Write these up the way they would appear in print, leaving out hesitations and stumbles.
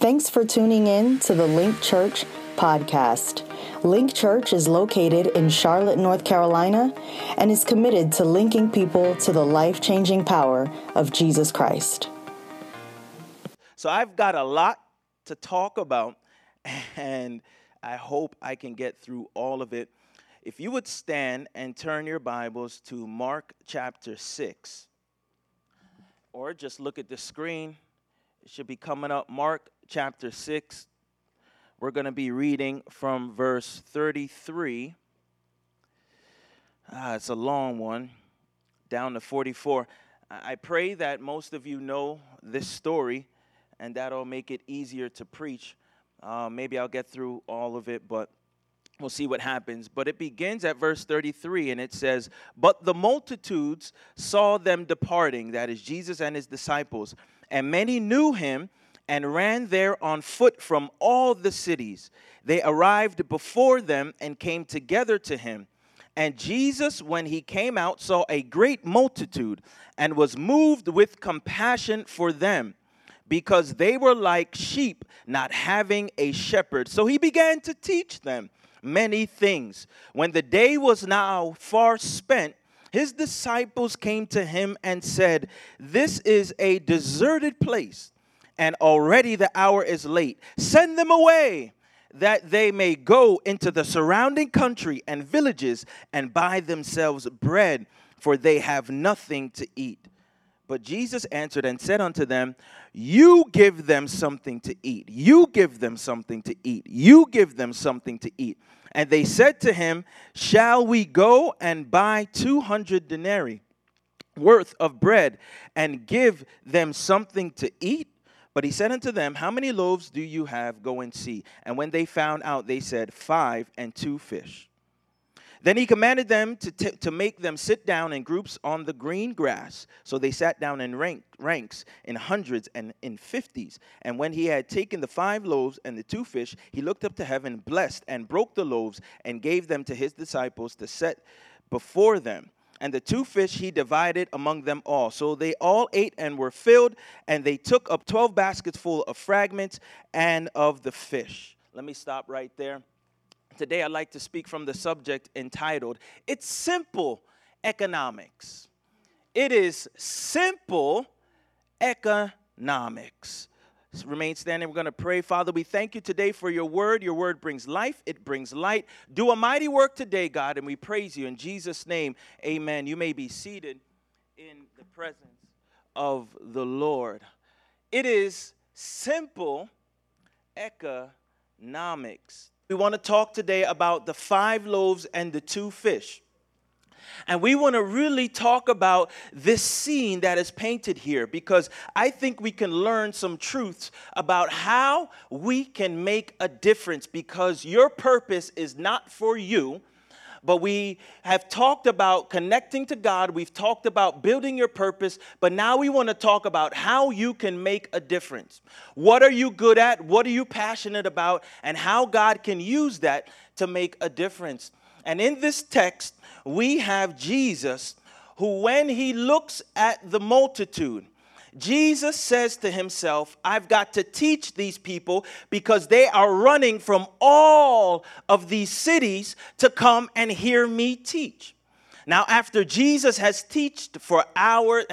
Thanks for tuning in to the Link Church podcast. Link Church is located in Charlotte, North Carolina, and is committed to linking people to the life-changing power of Jesus Christ. So I've got a lot to talk about, and I hope I can get through all of it. If you would stand and turn your Bibles to Mark chapter 6, or just look at the screen. It should be coming up, Mark chapter 6. We're going to be reading from verse 33. It's a long one, down to 44. I pray that most of you know this story, and that'll make it easier to preach. Maybe I'll get through all of it, but we'll see what happens. But it begins at verse 33, and it says, "But the multitudes saw them departing," that is Jesus and his disciples, "and many knew him and ran there on foot from all the cities. They arrived before them and came together to him. And Jesus, when he came out, saw a great multitude and was moved with compassion for them, because they were like sheep not having a shepherd. So he began to teach them many things. When the day was now far spent, his disciples came to him and said, 'This is a deserted place, and already the hour is late. Send them away, that they may go into the surrounding country and villages and buy themselves bread, for they have nothing to eat.' But Jesus answered and said unto them, 'You give them something to eat. You give them something to eat. You give them something to eat.' And they said to him, 'Shall we go and buy 200 denarii worth of bread and give them something to eat?' But he said unto them, 'How many loaves do you have? Go and see.' And when they found out, they said, 5 and 2 fish. Then he commanded them to make them sit down in groups on the green grass. So they sat down in ranks, in hundreds and in 50s. And when he had taken the 5 loaves and the 2 fish, he looked up to heaven, blessed, and broke the loaves, and gave them to his disciples to set before them. And the 2 fish he divided among them all. So they all ate and were filled, and they took up 12 baskets full of fragments and of the fish." Let me stop right there. Today, I'd like to speak from the subject entitled, "It's Simple Economics." It is simple economics. Remain standing. We're going to pray. Father, we thank you today for your word. Your word brings life. It brings light. Do a mighty work today, God, and we praise you in Jesus' name. Amen. You may be seated in the presence of the Lord. It is simple economics. We want to talk today about the 5 loaves and the 2 fish. And we want to really talk about this scene that is painted here, because I think we can learn some truths about how we can make a difference, because your purpose is not for you. But we have talked about connecting to God. We've talked about building your purpose. But now we want to talk about how you can make a difference. What are you good at? What are you passionate about? And how God can use that to make a difference. And in this text, we have Jesus, who, when he looks at the multitude, Jesus says to himself, "I've got to teach these people, because they are running from all of these cities to come and hear me teach." Now, after Jesus has taught for hours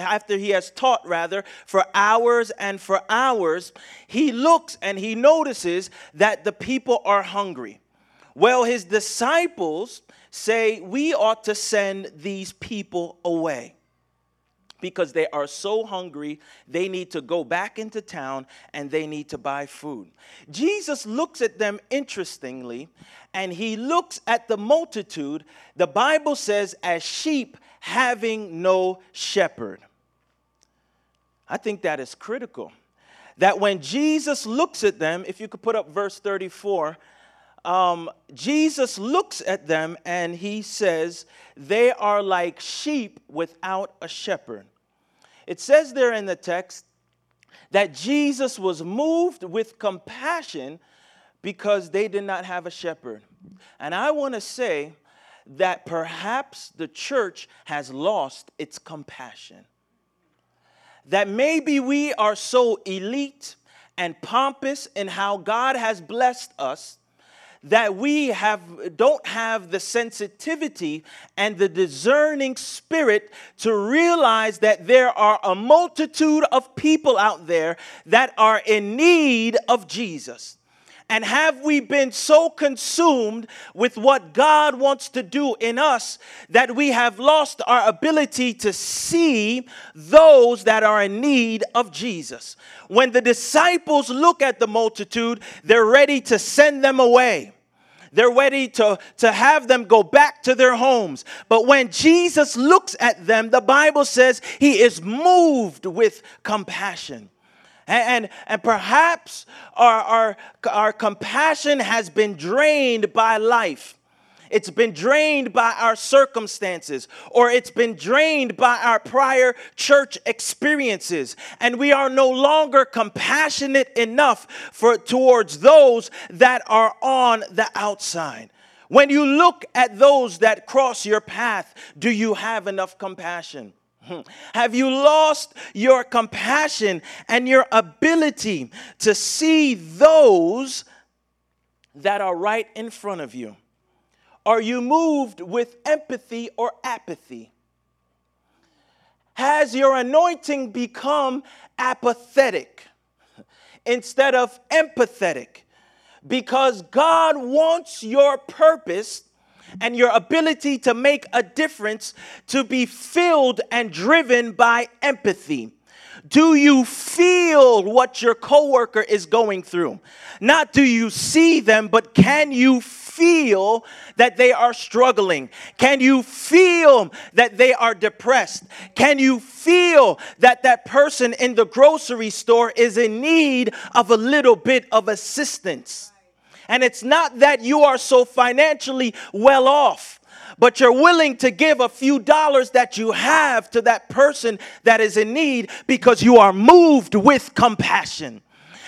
and for hours, he looks and he notices that the people are hungry. Well, his disciples say, "We ought to send these people away, because they are so hungry, they need to go back into town and they need to buy food." Jesus looks at them interestingly, and he looks at the multitude, the Bible says, as sheep having no shepherd. I think that is critical, that when Jesus looks at them, if you could put up verse 34, Jesus looks at them and he says, "They are like sheep without a shepherd." It says there in the text that Jesus was moved with compassion because they did not have a shepherd. And I want to say that perhaps the church has lost its compassion. That maybe we are so elite and pompous in how God has blessed us that we don't have the sensitivity and the discerning spirit to realize that there are a multitude of people out there that are in need of Jesus. And have we been so consumed with what God wants to do in us that we have lost our ability to see those that are in need of Jesus? When the disciples look at the multitude, they're ready to send them away. They're ready to have them go back to their homes. But when Jesus looks at them, the Bible says he is moved with compassion. And perhaps our compassion has been drained by life. It's been drained by our circumstances, or it's been drained by our prior church experiences. And we are no longer compassionate enough towards those that are on the outside. When you look at those that cross your path, do you have enough compassion? Have you lost your compassion and your ability to see those that are right in front of you? Are you moved with empathy or apathy? Has your anointing become apathetic instead of empathetic? Because God wants your purpose and your ability to make a difference to be filled and driven by empathy. Do you feel what your coworker is going through? Not do you see them, but can you feel that they are struggling? Can you feel that they are depressed? Can you feel that that person in the grocery store is in need of a little bit of assistance? And it's not that you are so financially well off, but you're willing to give a few dollars that you have to that person that is in need because you are moved with compassion.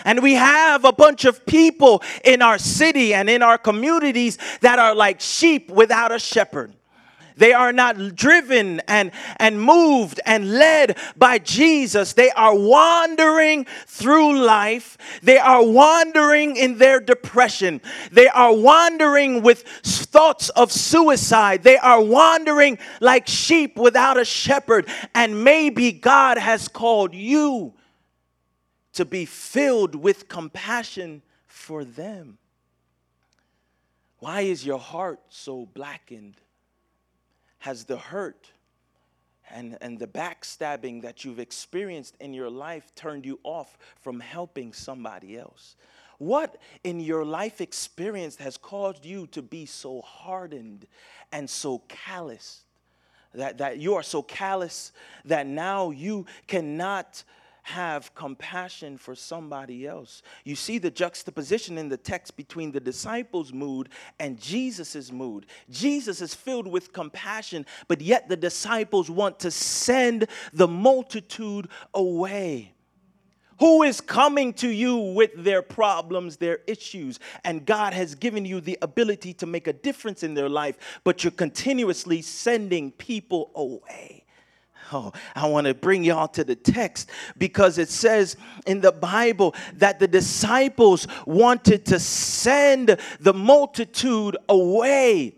And we have a bunch of people in our city and in our communities that are like sheep without a shepherd. They are not driven and moved and led by Jesus. They are wandering through life. They are wandering in their depression. They are wandering with thoughts of suicide. They are wandering like sheep without a shepherd. And maybe God has called you to be filled with compassion for them. Why is your heart so blackened? Has the hurt and the backstabbing that you've experienced in your life turned you off from helping somebody else? What in your life experience has caused you to be so hardened and so callous that you are so callous that now you cannot have compassion for somebody else? You see the juxtaposition in the text between the disciples' mood and Jesus' mood. Jesus is filled with compassion, but yet the disciples want to send the multitude away. Who is coming to you with their problems, their issues? And God has given you the ability to make a difference in their life, but you're continuously sending people away. Oh, I want to bring y'all to the text because it says in the Bible that the disciples wanted to send the multitude away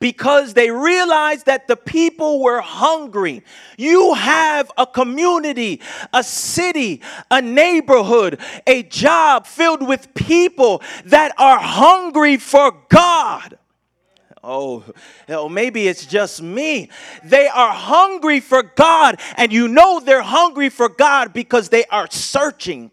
because they realized that the people were hungry. You have a community, a city, a neighborhood, a job filled with people that are hungry for God. Oh, maybe it's just me. They are hungry for God, and you know they're hungry for God because they are searching.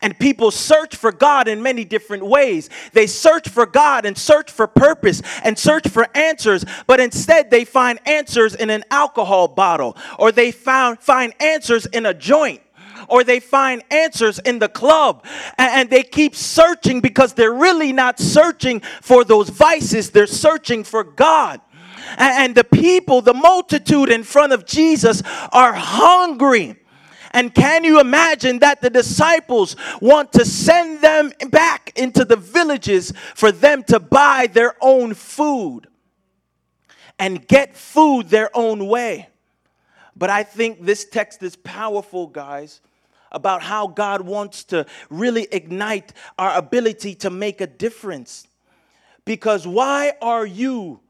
And people search for God in many different ways. They search for God and search for purpose and search for answers, but instead they find answers in an alcohol bottle, or they find answers in a joint, or they find answers in the club, and they keep searching because they're really not searching for those vices. They're searching for God. And the people, the multitude in front of Jesus are hungry. And can you imagine that the disciples want to send them back into the villages for them to buy their own food and get food their own way? But I think this text is powerful, guys, about how God wants to really ignite our ability to make a difference. Because why are you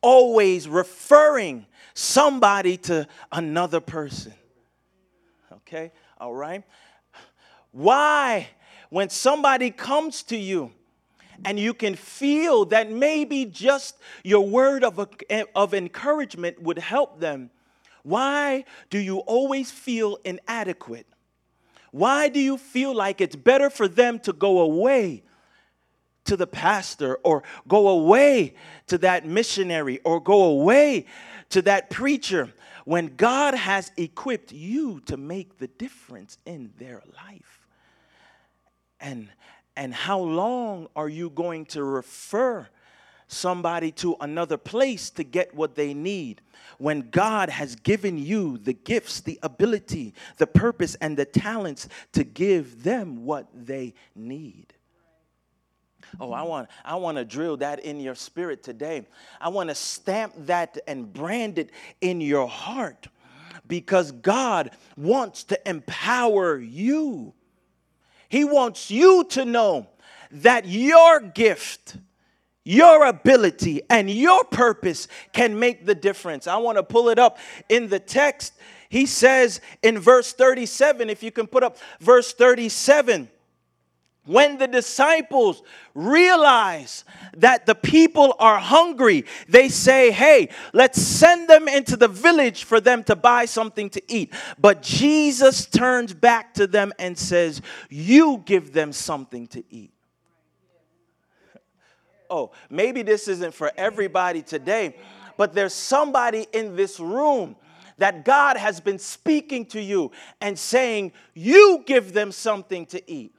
always referring somebody to another person? Okay, all right. Why, when somebody comes to you and you can feel that maybe just your word of encouragement would help them, why do you always feel inadequate? Why do you feel like it's better for them to go away to the pastor, or go away to that missionary, or go away to that preacher, when God has equipped you to make the difference in their life? And how long are you going to refer somebody to another place to get what they need, when God has given you the gifts, the ability, the purpose, and the talents to give them what they need? Oh, I want to drill that in your spirit today. I want to stamp that and brand it in your heart, because God wants to empower you. He wants you to know that your gift, your ability, and your purpose can make the difference. I want to pull it up in the text. He says in verse 37, if you can put up verse 37, when the disciples realize that the people are hungry, they say, hey, let's send them into the village for them to buy something to eat. But Jesus turns back to them and says, you give them something to eat. Oh, maybe this isn't for everybody today, but there's somebody in this room that God has been speaking to you and saying, you give them something to eat.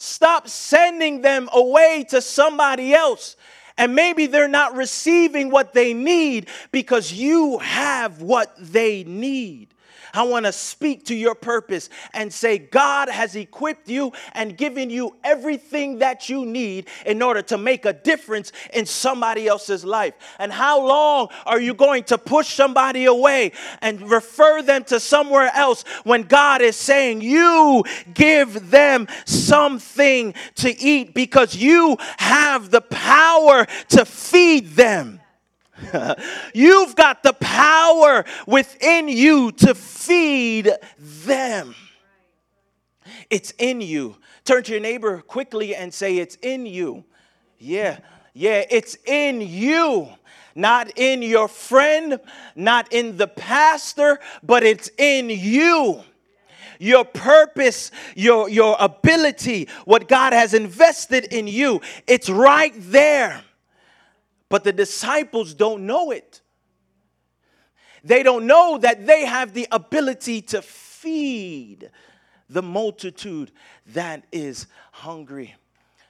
Stop sending them away to somebody else. And maybe they're not receiving what they need, because you have what they need. I want to speak to your purpose and say God has equipped you and given you everything that you need in order to make a difference in somebody else's life. And how long are you going to push somebody away and refer them to somewhere else, when God is saying you give them something to eat, because you have the power to feed them? You've got the power within you to feed them. It's in you. Turn to your neighbor quickly and say, it's in you. Yeah, it's in you. Not in your friend, not in the pastor, but it's in you. Your purpose, your ability, what God has invested in you, it's right there. But the disciples don't know it. They don't know that they have the ability to feed the multitude that is hungry.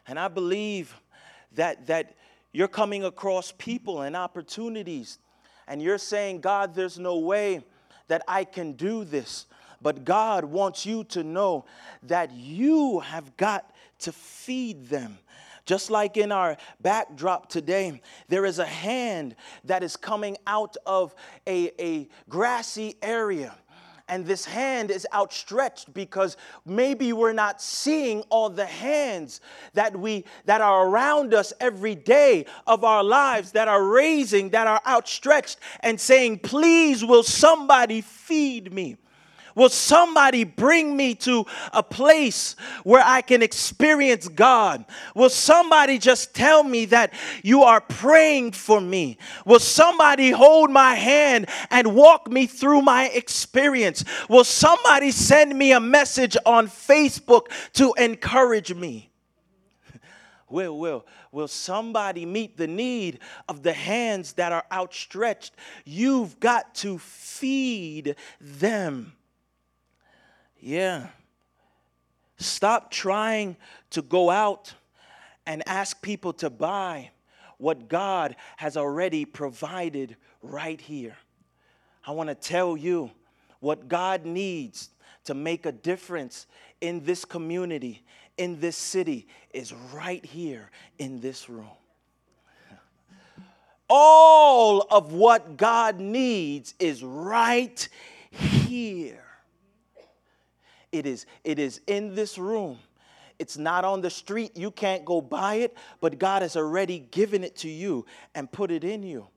And I believe that you're coming across people and opportunities, and you're saying, God, there's no way that I can do this. But God wants you to know that you have got to feed them. Just like in our backdrop today, there is a hand that is coming out of a grassy area. And this hand is outstretched because maybe we're not seeing all the hands that are around us every day of our lives, that are raising, that are outstretched and saying, please, will somebody feed me? Will somebody bring me to a place where I can experience God? Will somebody just tell me that you are praying for me? Will somebody hold my hand and walk me through my experience? Will somebody send me a message on Facebook to encourage me? Will somebody meet the need of the hands that are outstretched? You've got to feed them. Yeah. Stop trying to go out and ask people to buy what God has already provided right here. I want to tell you what God needs to make a difference in this community, in this city, is right here in this room. All of what God needs is right here. It is in this room. It's not on the street. You can't go buy it, but God has already given it to you and put it in you.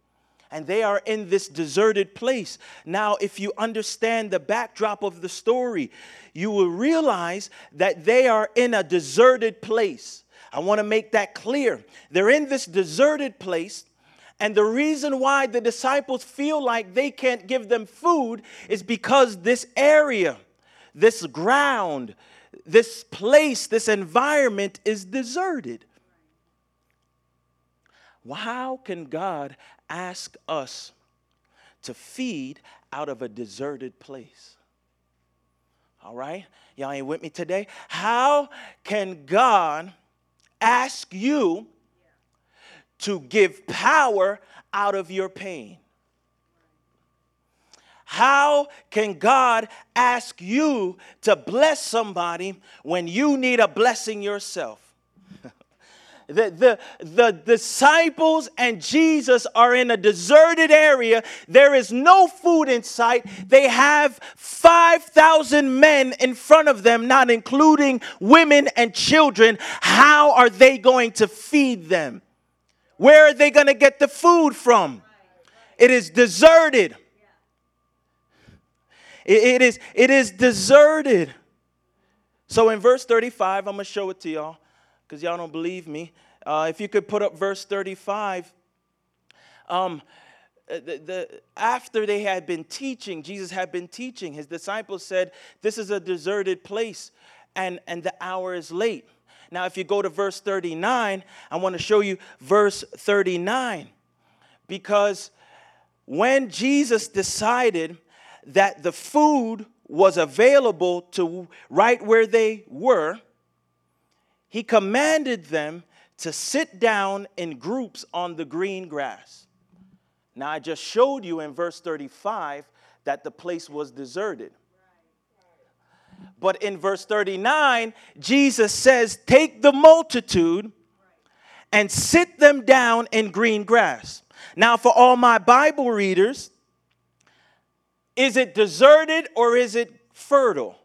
And they are in this deserted place. Now, if you understand the backdrop of the story, you will realize that they are in a deserted place. I want to make that clear. They're in this deserted place. And the reason why the disciples feel like they can't give them food is because this area, this ground, this place, this environment is deserted. Well, how can God ask us to feed out of a deserted place? All right? Y'all ain't with me today? How can God ask you to give power out of your pain? How can God ask you to bless somebody when you need a blessing yourself? The disciples and Jesus are in a deserted area. There is no food in sight. They have 5,000 men in front of them, not including women and children. How are they going to feed them? Where are they going to get the food from? It is deserted. It is deserted. So in verse 35, I'm going to show it to y'all because y'all don't believe me. If you could put up verse 35. After they had been teaching, Jesus had been teaching, his disciples said, this is a deserted place and the hour is late. Now, if you go to verse 39, I want to show you verse 39. Because when Jesus decided that the food was available to right where they were, he commanded them to sit down in groups on the green grass. Now, I just showed you in verse 35 that the place was deserted. But in verse 39, Jesus says, take the multitude and sit them down in green grass. Now, for all my Bible readers, is it deserted or is it fertile?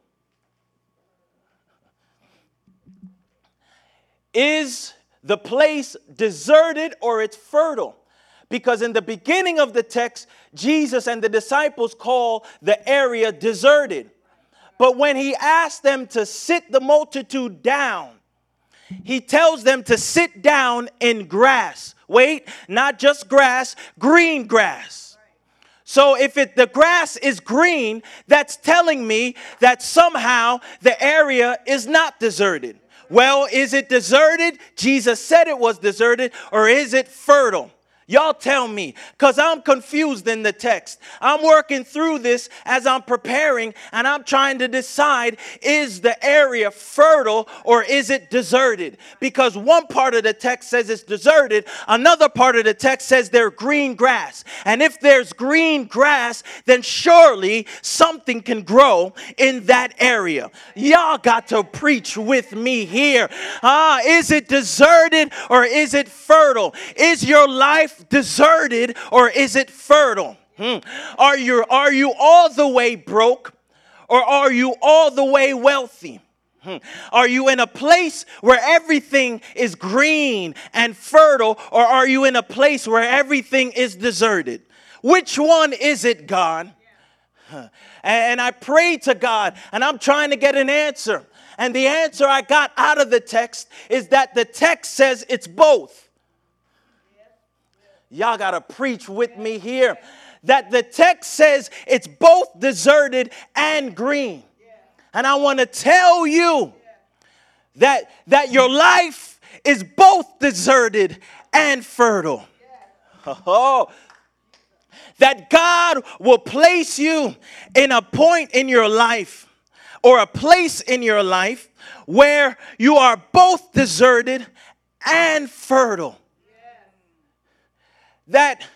Is the place deserted or it's fertile? Because in the beginning of the text, Jesus and the disciples call the area deserted. But when he asked them to sit the multitude down, he tells them to sit down in grass. Wait, not just grass, green grass. So if the grass is green, that's telling me that somehow the area is not deserted. Well, is it deserted? Jesus said it was deserted, or is it fertile? Y'all tell me, because I'm confused in the text. I'm working through this as I'm preparing, and I'm trying to decide, is the area fertile or is it deserted? Because one part of the text says it's deserted. Another part of the text says there's green grass. And if there's green grass, then surely something can grow in that area. Y'all got to preach with me here. Is it deserted or is it fertile? Is your life deserted or is it fertile? Are you all the way broke or are you all the way wealthy? Are you in a place where everything is green and fertile, or are you in a place where everything is deserted? Which one is it, God? And I pray to God and I'm trying to get an answer. And the answer I got out of the text is that the text says it's both. Y'all got to preach with me here that the text says it's both deserted and green. And I want to tell you that your life is both deserted and fertile. Oh, that God will place you in a point in your life or a place in your life where you are both deserted and fertile. That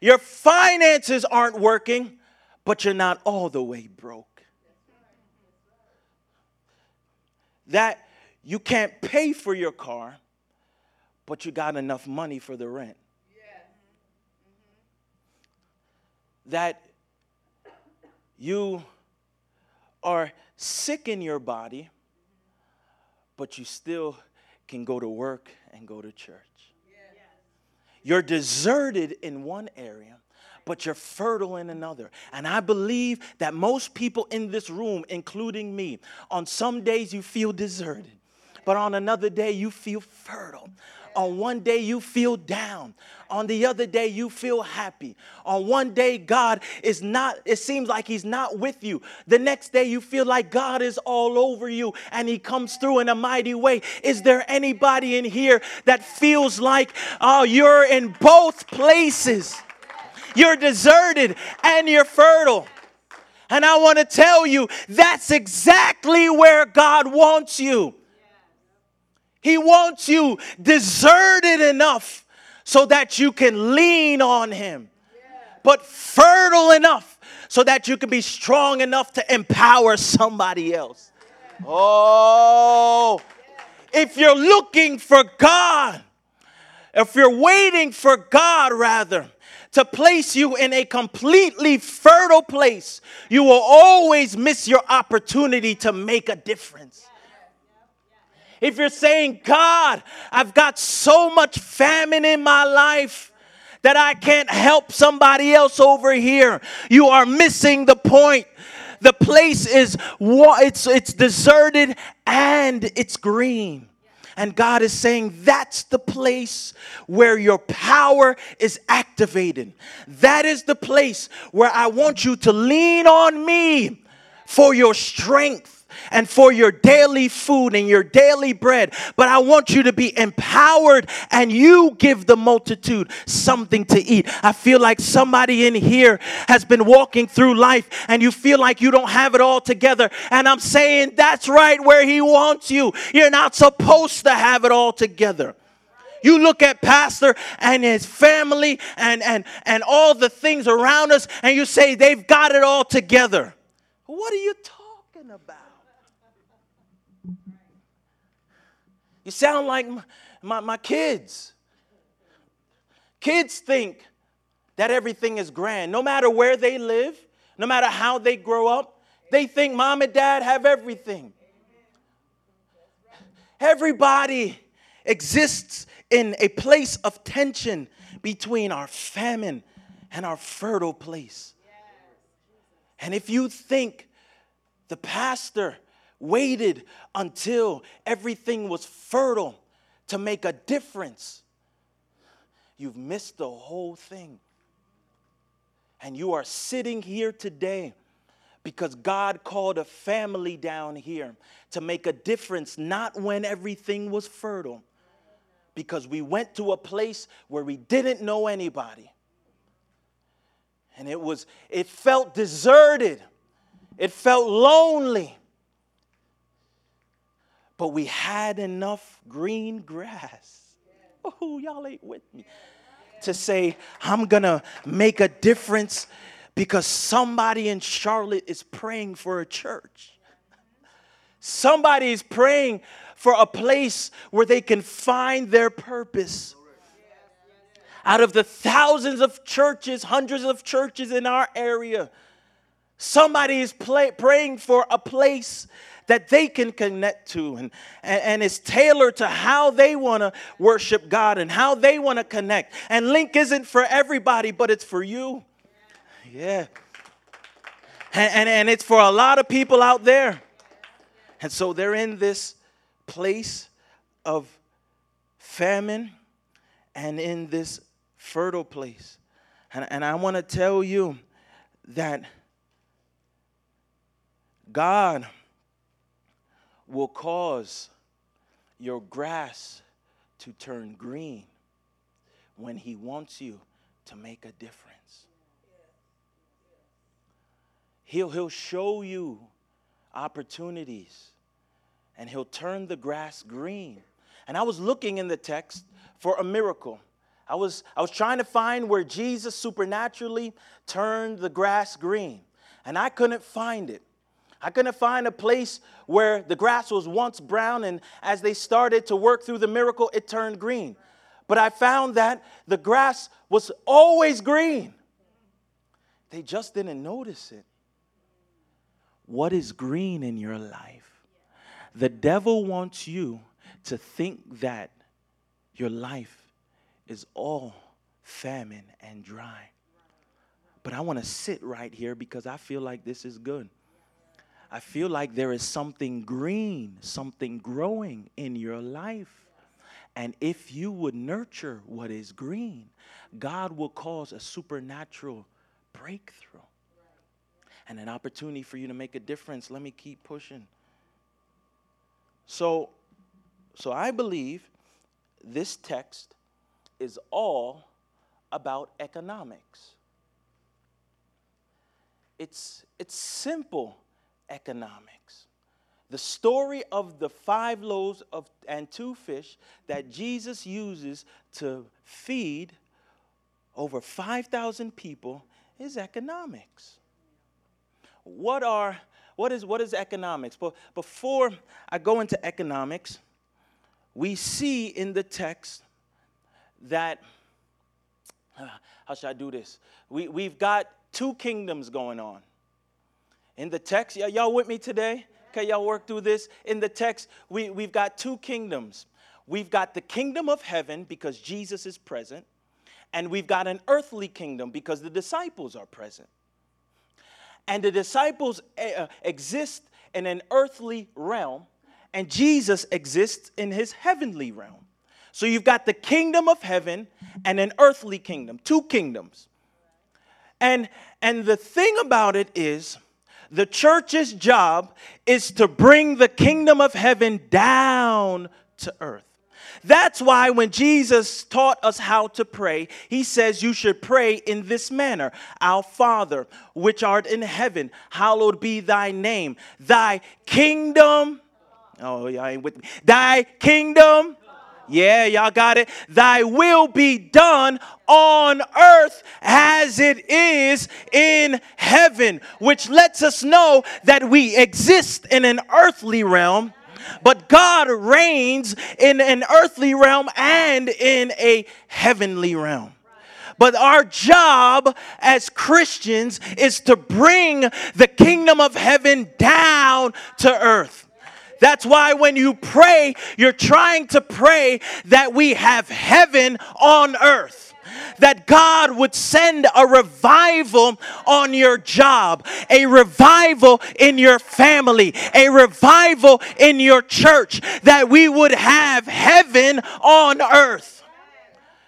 your finances aren't working, but you're not all the way broke. That you can't pay for your car, but you got enough money for the rent. Yeah. Mm-hmm. That you are sick in your body, but you still can go to work and go to church. Yes. You're deserted in one area, but you're fertile in another. And I believe that most people in this room, including me, on some days you feel deserted, but on another day you feel fertile. On one day you feel down. On the other day you feel happy. On one day God is not, it seems like he's not with you. The next day you feel like God is all over you and he comes through in a mighty way. Is there anybody in here that feels like you're in both places? You're deserted and you're fertile. And I want to tell you, that's exactly where God wants you. He wants you deserted enough so that you can lean on him, but fertile enough so that you can be strong enough to empower somebody else. Oh, if you're looking for God, if you're waiting for God, rather, to place you in a completely fertile place, you will always miss your opportunity to make a difference. If you're saying, God, I've got so much famine in my life that I can't help somebody else over here, you are missing the point. The place is it's deserted and it's green. And God is saying that's the place where your power is activated. That is the place where I want you to lean on me for your strength and for your daily food and your daily bread. But I want you to be empowered and you give the multitude something to eat. I feel like somebody in here has been walking through life and you feel like you don't have it all together. And I'm saying that's right where he wants you. You're not supposed to have it all together. You look at Pastor and his family and all the things around us and you say they've got it all together. What are you talking about? You sound like my kids. Kids think that everything is grand. No matter where they live, no matter how they grow up, they think mom and dad have everything. Everybody exists in a place of tension between our famine and our fertile place. And if you think the pastor waited until everything was fertile to make a difference, you've missed the whole thing. And you are sitting here today because God called a family down here to make a difference, not when everything was fertile, because we went to a place where we didn't know anybody. And it felt deserted. It felt lonely. But we had enough green grass. Oh, y'all ain't with me. To say, I'm going to make a difference because somebody in Charlotte is praying for a church. Somebody is praying for a place where they can find their purpose. Out of the thousands of churches, hundreds of churches in our area, somebody is praying for a place that they can connect to and is tailored to how they want to worship God and how they want to connect. And Link isn't for everybody, but it's for you. Yeah. And it's for a lot of people out there. And so they're in this place of famine and in this fertile place. And I want to tell you that God will cause your grass to turn green when he wants you to make a difference. He'll show you opportunities and he'll turn the grass green. And I was looking in the text for a miracle. I was trying to find where Jesus supernaturally turned the grass green, and I couldn't find it. I couldn't find a place where the grass was once brown, and as they started to work through the miracle, it turned green. But I found that the grass was always green. They just didn't notice it. what is green in your life. The devil wants you to think that your life is all famine and dry. But I want to sit right here because I feel like this is good. I feel like there is something green, something growing in your life. And if you would nurture what is green, God will cause a supernatural breakthrough and an opportunity for you to make a difference. Let me keep pushing. So I believe this text is all about economics. It's simple economics. The story of the 5 loaves and 2 fish that Jesus uses to feed over 5,000 people is economics. What is economics? But before I go into economics, we see in the text that, how should I do this? We've got 2 kingdoms going on. In the text, y'all with me today? Okay, y'all work through this. In the text, we've got 2 kingdoms. We've got the kingdom of heaven because Jesus is present. And we've got an earthly kingdom because the disciples are present. And the disciples exist in an earthly realm, and Jesus exists in his heavenly realm. So you've got the kingdom of heaven and an earthly kingdom, 2 kingdoms. And the thing about it is, the church's job is to bring the kingdom of heaven down to earth. That's why when Jesus taught us how to pray, he says you should pray in this manner. Our Father, which art in heaven, hallowed be thy name. Thy kingdom. Oh, y'all ain't with me. Thy kingdom. Yeah, y'all got it. Thy will be done on earth as it is in heaven, which lets us know that we exist in an earthly realm. But God reigns in an earthly realm and in a heavenly realm. But our job as Christians is to bring the kingdom of heaven down to earth. That's why when you pray, you're trying to pray that we have heaven on earth. That God would send a revival on your job, a revival in your family, a revival in your church, that we would have heaven on earth.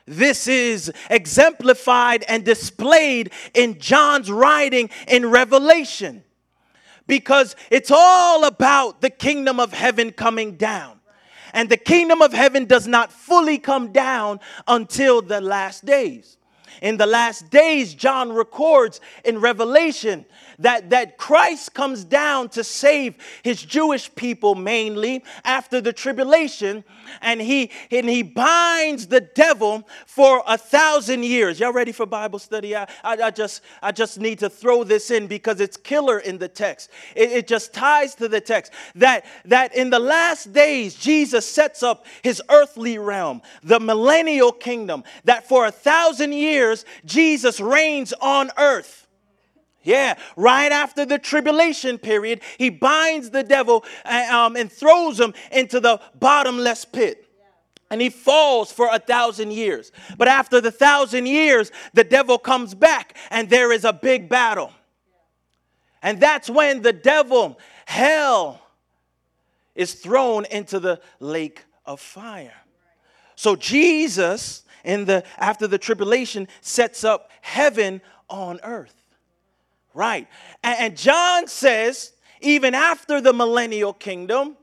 This is exemplified and displayed in John's writing in Revelation, because it's all about the kingdom of heaven coming down. And the kingdom of heaven does not fully come down until the last days. In the last days, John records in Revelation that Christ comes down to save his Jewish people mainly after the tribulation. And he binds the devil for 1,000 years. Y'all ready for Bible study? I just need to throw this in because it's killer in the text. It just ties to the text. That in the last days, Jesus sets up his earthly realm, the millennial kingdom, that for 1,000 years, Jesus reigns on earth. Yeah, right after the tribulation period, he binds the devil and throws him into the bottomless pit. And he falls for 1,000 years. But after the 1,000 years, the devil comes back and there is a big battle. And that's when the devil, hell, is thrown into the lake of fire. So Jesus, after the tribulation, sets up heaven on earth. Right. And John says, even after the millennial kingdom,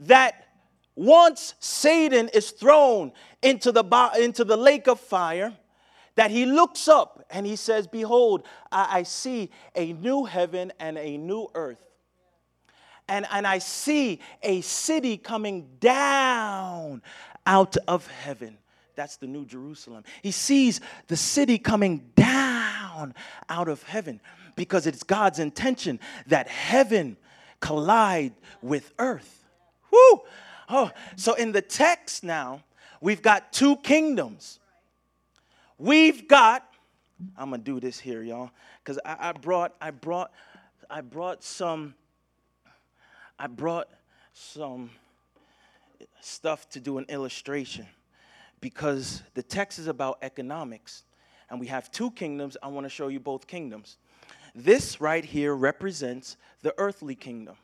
that once Satan is thrown into the lake of fire, that he looks up and he says, behold, I see a new heaven and a new earth. And I see a city coming down out of heaven. That's the new Jerusalem. He sees the city coming down out of heaven because it's God's intention that heaven collide with earth. Woo! Oh, so in the text now, we've got 2 kingdoms. I'm going to do this here, y'all, because I brought I brought some stuff to do an illustration, because the text is about economics, and we have two kingdoms. I want to show you both kingdoms. This right here represents the earthly kingdom.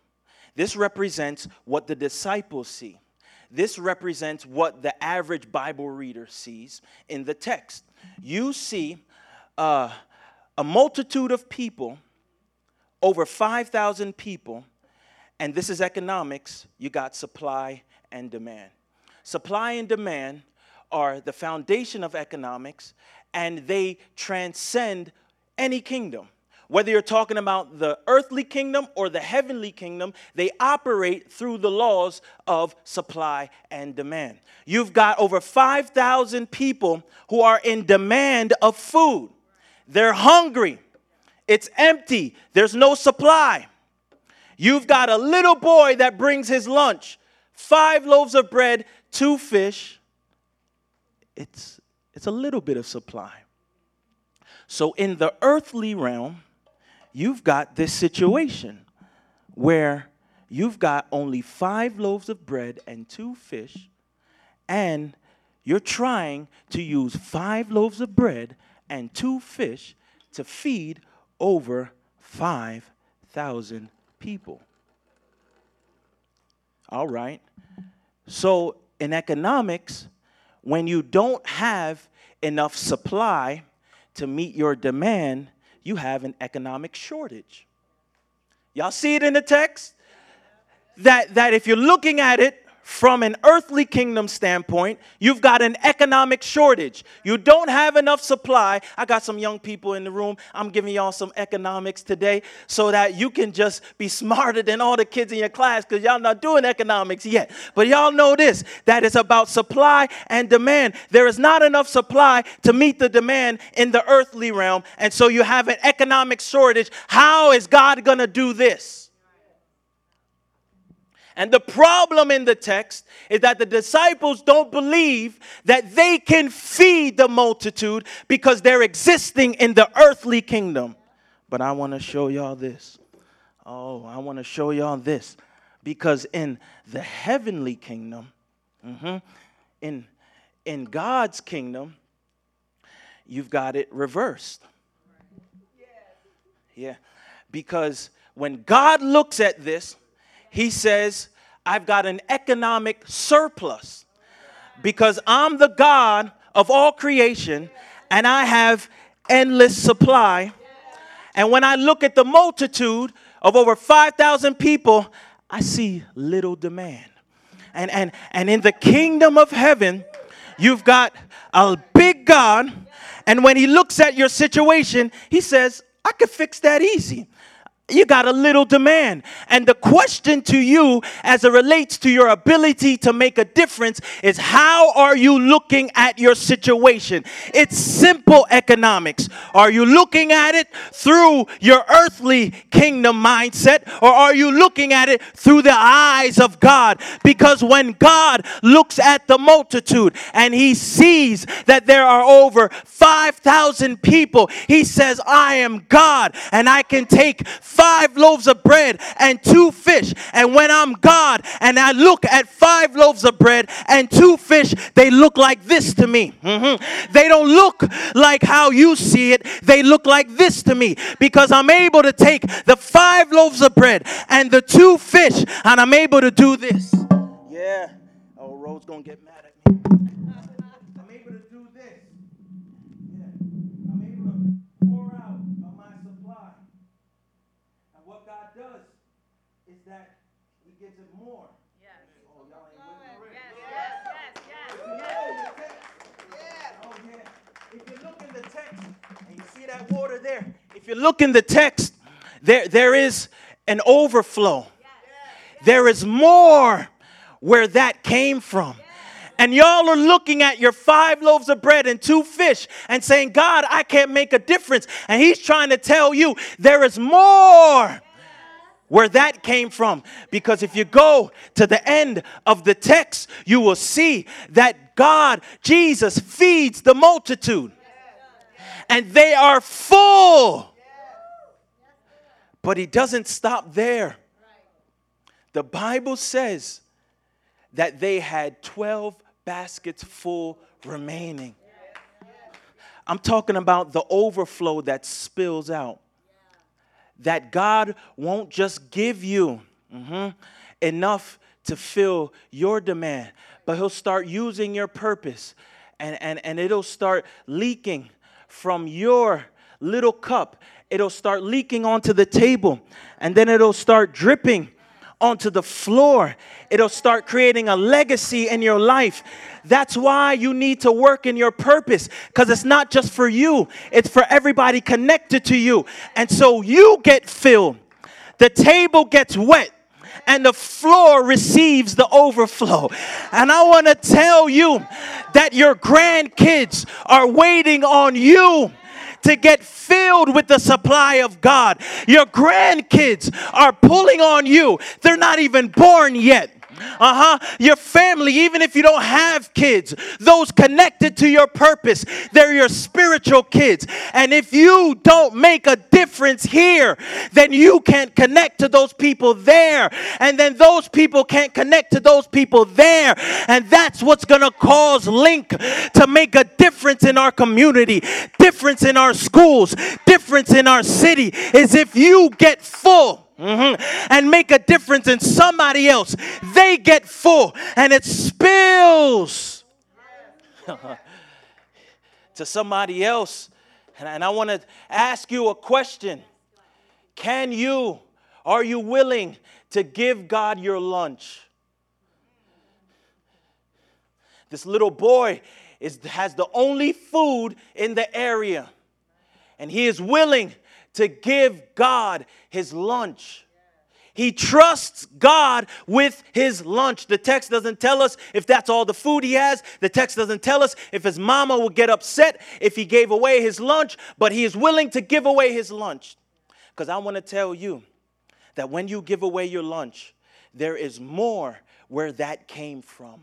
This represents what the disciples see. This represents what the average Bible reader sees in the text. You see a multitude of people, over 5,000 people, and this is economics. You got supply and demand. Supply and demand are the foundation of economics, and they transcend any kingdom. Whether you're talking about the earthly kingdom or the heavenly kingdom, they operate through the laws of supply and demand. You've got over 5,000 people who are in demand of food. They're hungry. It's empty. There's no supply. You've got a little boy that brings his lunch. 5 loaves of bread, 2 fish. It's a little bit of supply. So in the earthly realm, you've got this situation where you've got only 5 loaves of bread and 2 fish, and you're trying to use 5 loaves of bread and 2 fish to feed over 5,000 people. All right. So in economics, when you don't have enough supply to meet your demand, you have an economic shortage. Y'all see it in the text? That if you're looking at it from an earthly kingdom standpoint, you've got an economic shortage. You don't have enough supply. I got some young people in the room. I'm giving y'all some economics today so that you can just be smarter than all the kids in your class, because y'all not doing economics yet. But y'all know this, that it's about supply and demand. There is not enough supply to meet the demand in the earthly realm, and so you have an economic shortage. How is God going to do this? And the problem in the text is that the disciples don't believe that they can feed the multitude because they're existing in the earthly kingdom. But I want to show y'all this. Oh, I want to show y'all this. Because in the heavenly kingdom, in God's kingdom, you've got it reversed. Yeah, because when God looks at this, He says, I've got an economic surplus because I'm the God of all creation and I have endless supply. And when I look at the multitude of over 5,000 people, I see little demand. And in the kingdom of heaven, you've got a big God. And when He looks at your situation, He says, I could fix that easy. You got a little demand. And the question to you as it relates to your ability to make a difference is, how are you looking at your situation? It's simple economics. Are you looking at it through your earthly kingdom mindset, or are you looking at it through the eyes of God? Because when God looks at the multitude and He sees that there are over 5,000 people, He says, I am God and I can take 5 loaves of bread and 2 fish. And when I'm God and I look at 5 loaves of bread and 2 fish, they look like this to me. They don't look like how you see it. They look like this to me, because I'm able to take the 5 loaves of bread and the 2 fish, and I'm able to do this. Yeah. Oh, Rhode's going to get mad at me. I'm able to do this. Yeah. I'm able to pour out on my supply. What God does is that He gives it more. Yes. Oh, y'all ain't with me. Yes. Oh, yeah. If you look in the text, and you see that water there, if you look in the text, there is an overflow. Yes. Yes. There is more where that came from. Yes. And y'all are looking at your 5 loaves of bread and 2 fish and saying, God, I can't make a difference. And He's trying to tell you there is more where that came from. Because if you go to the end of the text, you will see that God, Jesus, feeds the multitude. And they are full. But he doesn't stop there. The Bible says that they had 12 baskets full remaining. I'm talking about the overflow that spills out. That God won't just give you enough to fill your demand, but he'll start using your purpose, and it'll start leaking from your little cup. It'll start leaking onto the table, and then it'll start dripping onto the floor. It'll start creating a legacy in your life. That's why you need to work in your purpose, because it's not just for you. It's for everybody connected to you. And so you get filled. The table gets wet. And the floor receives the overflow. And I want to tell you that your grandkids are waiting on you to get filled with the supply of God. Your grandkids are pulling on you. They're not even born yet. Your family, even if you don't have kids, those connected to your purpose, they're your spiritual kids. And if you don't make a difference here, then you can't connect to those people there. And then those people can't connect to those people there. And that's what's going to cause Link to make a difference in our community, difference in our schools, difference in our city, is if you get full. And make a difference in somebody else. They get full and it spills to somebody else. And I want to ask you a question. Are you willing to give God your lunch? This little boy has the only food in the area, and he is willing to give God his lunch. He trusts God with his lunch. The text doesn't tell us if that's all the food he has. The text doesn't tell us if his mama would get upset if he gave away his lunch. But he is willing to give away his lunch. Because I want to tell you that when you give away your lunch, there is more where that came from.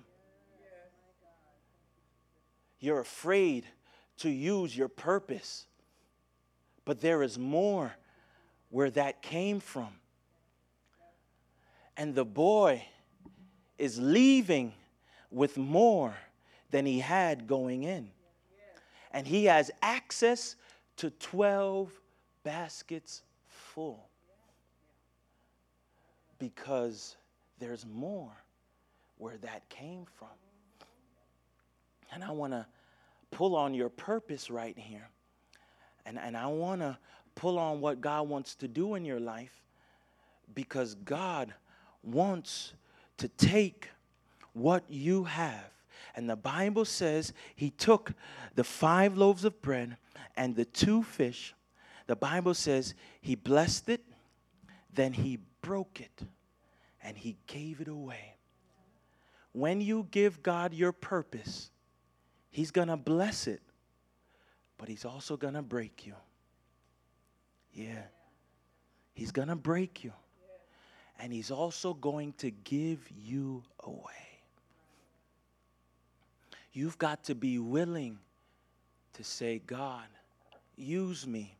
You're afraid to use your purpose. But there is more where that came from. And the boy is leaving with more than he had going in. And he has access to 12 baskets full. Because there's more where that came from. And I want to pull on your purpose right here. And I want to pull on what God wants to do in your life, because God wants to take what you have. And the Bible says he took the 5 loaves of bread and the 2 fish. The Bible says he blessed it, then he broke it, and he gave it away. When you give God your purpose, he's going to bless it. But he's also going to break you. Yeah. He's going to break you. And he's also going to give you away. You've got to be willing to say, God, use me.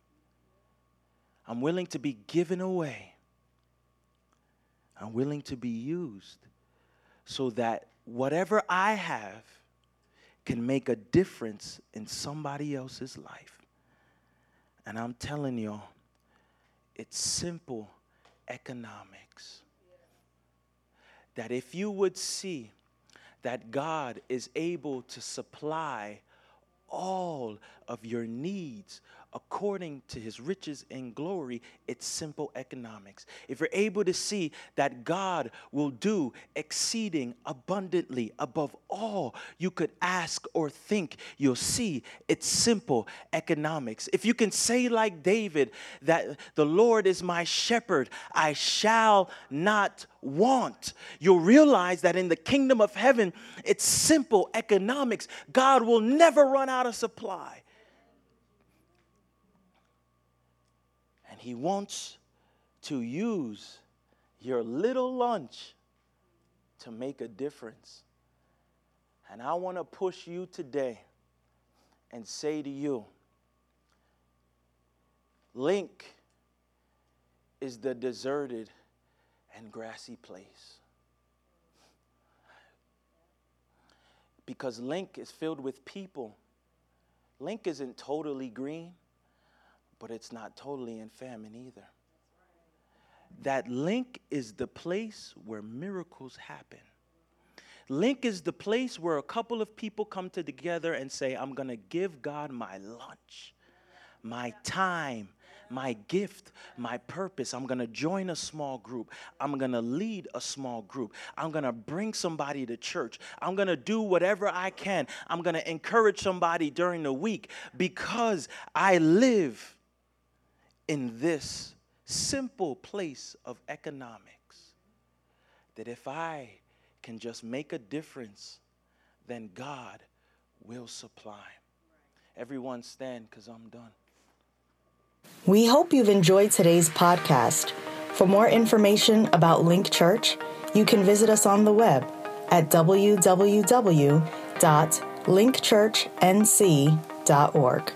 I'm willing to be given away. I'm willing to be used so that whatever I have can make a difference in somebody else's life. And I'm telling y'all, it's simple economics. That if you would see that God is able to supply all of your needs according to his riches and glory, it's simple economics. If you're able to see that God will do exceeding abundantly above all you could ask or think, you'll see it's simple economics. If you can say like David that the Lord is my shepherd, I shall not want, you'll realize that in the kingdom of heaven, it's simple economics. God will never run out of supply. And he wants to use your little lunch to make a difference. And I want to push you today and say to you, Link is the deserted and grassy place. Because Link is filled with people. Link isn't totally green, but it's not totally in famine either. That Link is the place where miracles happen. Link is the place where a couple of people come together and say, I'm going to give God my lunch, my time, my gift, my purpose. I'm going to join a small group. I'm going to lead a small group. I'm going to bring somebody to church. I'm going to do whatever I can. I'm going to encourage somebody during the week because I live in this simple place of economics. That if I can just make a difference, then God will supply. Everyone stand because I'm done. We hope you've enjoyed today's podcast. For more information about Link Church, you can visit us on the web at www.linkchurchnc.org.